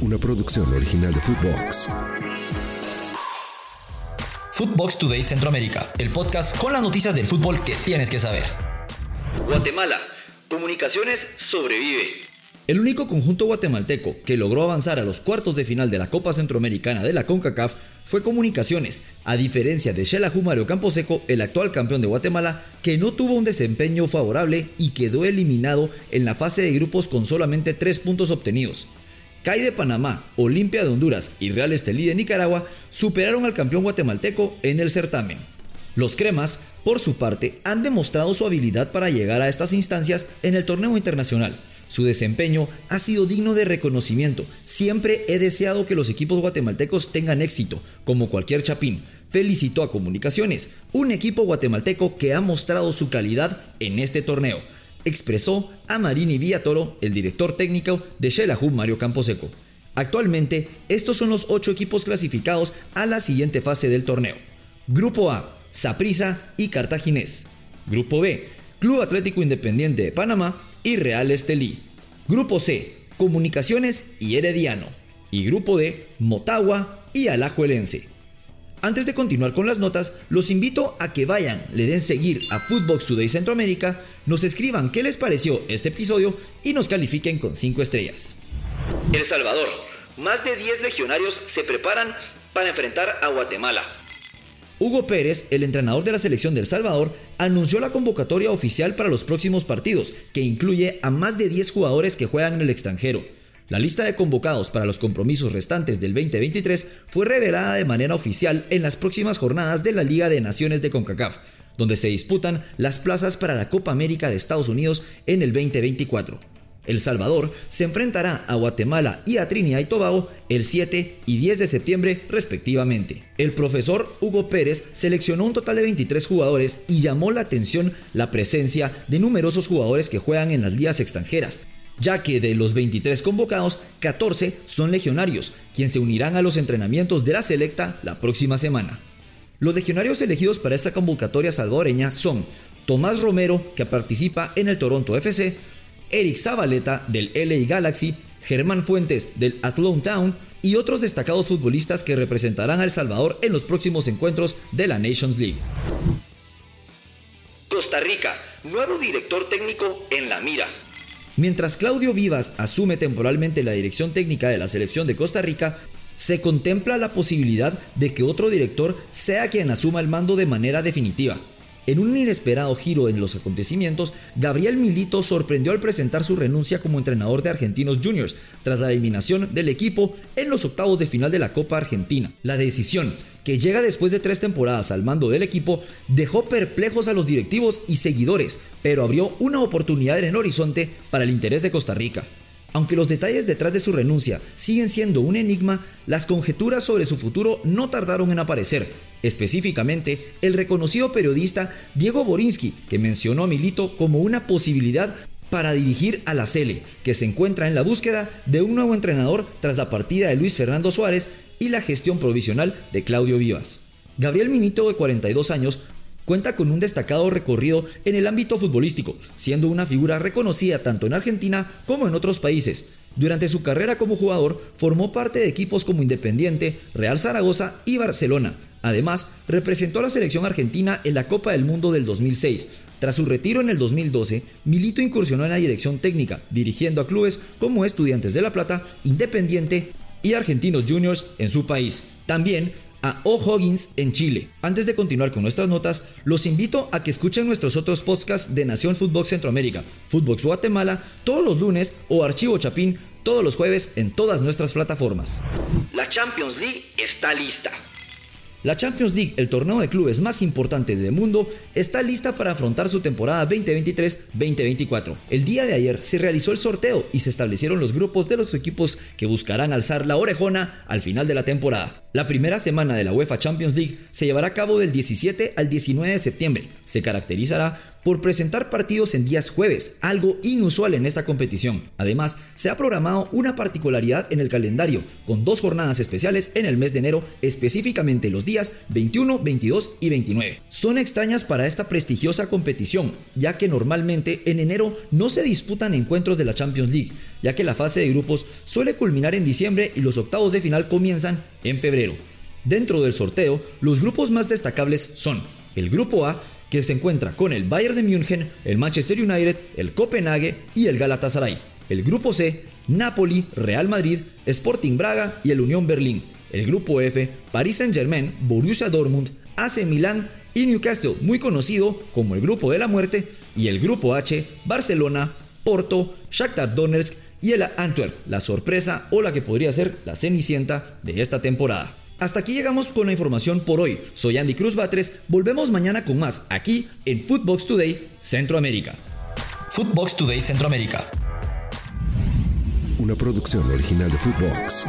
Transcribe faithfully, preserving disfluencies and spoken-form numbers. una producción original de futvox. futvox Today Centroamérica, el podcast con las noticias del fútbol que tienes que saber. Guatemala, Comunicaciones sobrevive. El único conjunto guatemalteco que logró avanzar a los cuartos de final de la Copa Centroamericana de la CONCACAF fue Comunicaciones, a diferencia de Xelajú Mario Camposeco, el actual campeón de Guatemala, que no tuvo un desempeño favorable y quedó eliminado en la fase de grupos con solamente tres puntos obtenidos. C A I de Panamá, Olimpia de Honduras y Real Estelí de Nicaragua superaron al campeón guatemalteco en el certamen. Los cremas, por su parte, han demostrado su habilidad para llegar a estas instancias en el torneo internacional. Su desempeño ha sido digno de reconocimiento. Siempre he deseado que los equipos guatemaltecos tengan éxito, como cualquier chapín. Felicitó a Comunicaciones, un equipo guatemalteco que ha mostrado su calidad en este torneo, expresó a Marini Villatoro, el director técnico de Xelajú Mario Camposeco. Actualmente, estos son los ocho equipos clasificados a la siguiente fase del torneo. Grupo A, Saprissa y Cartaginés. Grupo B, Club Atlético Independiente de Panamá y Real Estelí. Grupo C, Comunicaciones y Herediano. Y Grupo D, Motagua y Alajuelense. Antes de continuar con las notas, los invito a que vayan, le den seguir a futvox Today Centroamérica, nos escriban qué les pareció este episodio y nos califiquen con cinco estrellas. El Salvador, más de diez legionarios se preparan para enfrentar a Guatemala. Hugo Pérez, el entrenador de la selección del Salvador, anunció la convocatoria oficial para los próximos partidos, que incluye a más de diez jugadores que juegan en el extranjero. La lista de convocados para los compromisos restantes del veinte veintitrés fue revelada de manera oficial en las próximas jornadas de la Liga de Naciones de CONCACAF, donde se disputan las plazas para la Copa América de Estados Unidos en el veinte veinticuatro. El Salvador se enfrentará a Guatemala y a Trinidad y Tobago el siete y diez de septiembre respectivamente. El profesor Hugo Pérez seleccionó un total de veintitrés jugadores y llamó la atención la presencia de numerosos jugadores que juegan en las ligas extranjeras, ya que de los veintitrés convocados, catorce son legionarios, quienes se unirán a los entrenamientos de la selecta la próxima semana. Los legionarios elegidos para esta convocatoria salvadoreña son Tomás Romero, que participa en el Toronto F C, Eric Zabaleta del L A Galaxy, Germán Fuentes del Athlone Town y otros destacados futbolistas que representarán a El Salvador en los próximos encuentros de la Nations League. Costa Rica, nuevo director técnico en la mira. Mientras Claudio Vivas asume temporalmente la dirección técnica de la selección de Costa Rica, se contempla la posibilidad de que otro director sea quien asuma el mando de manera definitiva. En un inesperado giro en los acontecimientos, Gabriel Milito sorprendió al presentar su renuncia como entrenador de Argentinos Juniors tras la eliminación del equipo en los octavos de final de la Copa Argentina. La decisión, que llega después de tres temporadas al mando del equipo, dejó perplejos a los directivos y seguidores, pero abrió una oportunidad en el horizonte para el interés de Costa Rica. Aunque los detalles detrás de su renuncia siguen siendo un enigma, las conjeturas sobre su futuro no tardaron en aparecer. Específicamente, el reconocido periodista Diego Borinsky, que mencionó a Milito como una posibilidad para dirigir a la Sele, que se encuentra en la búsqueda de un nuevo entrenador tras la partida de Luis Fernando Suárez y la gestión provisional de Claudio Vivas. Gabriel Milito, de cuarenta y dos años, cuenta con un destacado recorrido en el ámbito futbolístico, siendo una figura reconocida tanto en Argentina como en otros países. Durante su carrera como jugador, formó parte de equipos como Independiente, Real Zaragoza y Barcelona. Además, representó a la selección argentina en la Copa del Mundo del dos mil seis. Tras su retiro en el dos mil doce, Milito incursionó en la dirección técnica, dirigiendo a clubes como Estudiantes de La Plata, Independiente y Argentinos Juniors en su país. También a O'Higgins en Chile. Antes de continuar con nuestras notas, los invito a que escuchen nuestros otros podcasts de Nación futvox Centroamérica, futvox Guatemala todos los lunes o Archivo Chapín todos los jueves en todas nuestras plataformas. La Champions League está lista. La Champions League, el torneo de clubes más importante del mundo, está lista para afrontar su temporada veinte veintitrés veinte veinticuatro. El día de ayer se realizó el sorteo y se establecieron los grupos de los equipos que buscarán alzar la orejona al final de la temporada. La primera semana de la UEFA Champions League se llevará a cabo del diecisiete al diecinueve de septiembre. Se caracterizará por presentar partidos en días jueves, algo inusual en esta competición. Además, se ha programado una particularidad en el calendario, con dos jornadas especiales en el mes de enero, específicamente los días veintiuno, veintidós y veintinueve. Son extrañas para esta prestigiosa competición, ya que normalmente en enero no se disputan encuentros de la Champions League, ya que la fase de grupos suele culminar en diciembre y los octavos de final comienzan en febrero. Dentro del sorteo, los grupos más destacables son el Grupo A, que se encuentra con el Bayern de Múnich, el Manchester United, el Copenhague y el Galatasaray. El Grupo C, Napoli, Real Madrid, Sporting Braga y el Unión Berlín. El Grupo F, Paris Saint-Germain, Borussia Dortmund, A C Milan y Newcastle, muy conocido como el Grupo de la Muerte. Y el Grupo H, Barcelona, Porto, Shakhtar Donetsk y el Antwerp, la sorpresa o la que podría ser la cenicienta de esta temporada. Hasta aquí llegamos con la información por hoy. Soy Andy Cruz Batres, volvemos mañana con más aquí en futvox Today Centroamérica. futvox Today Centroamérica. Una producción original de futvox.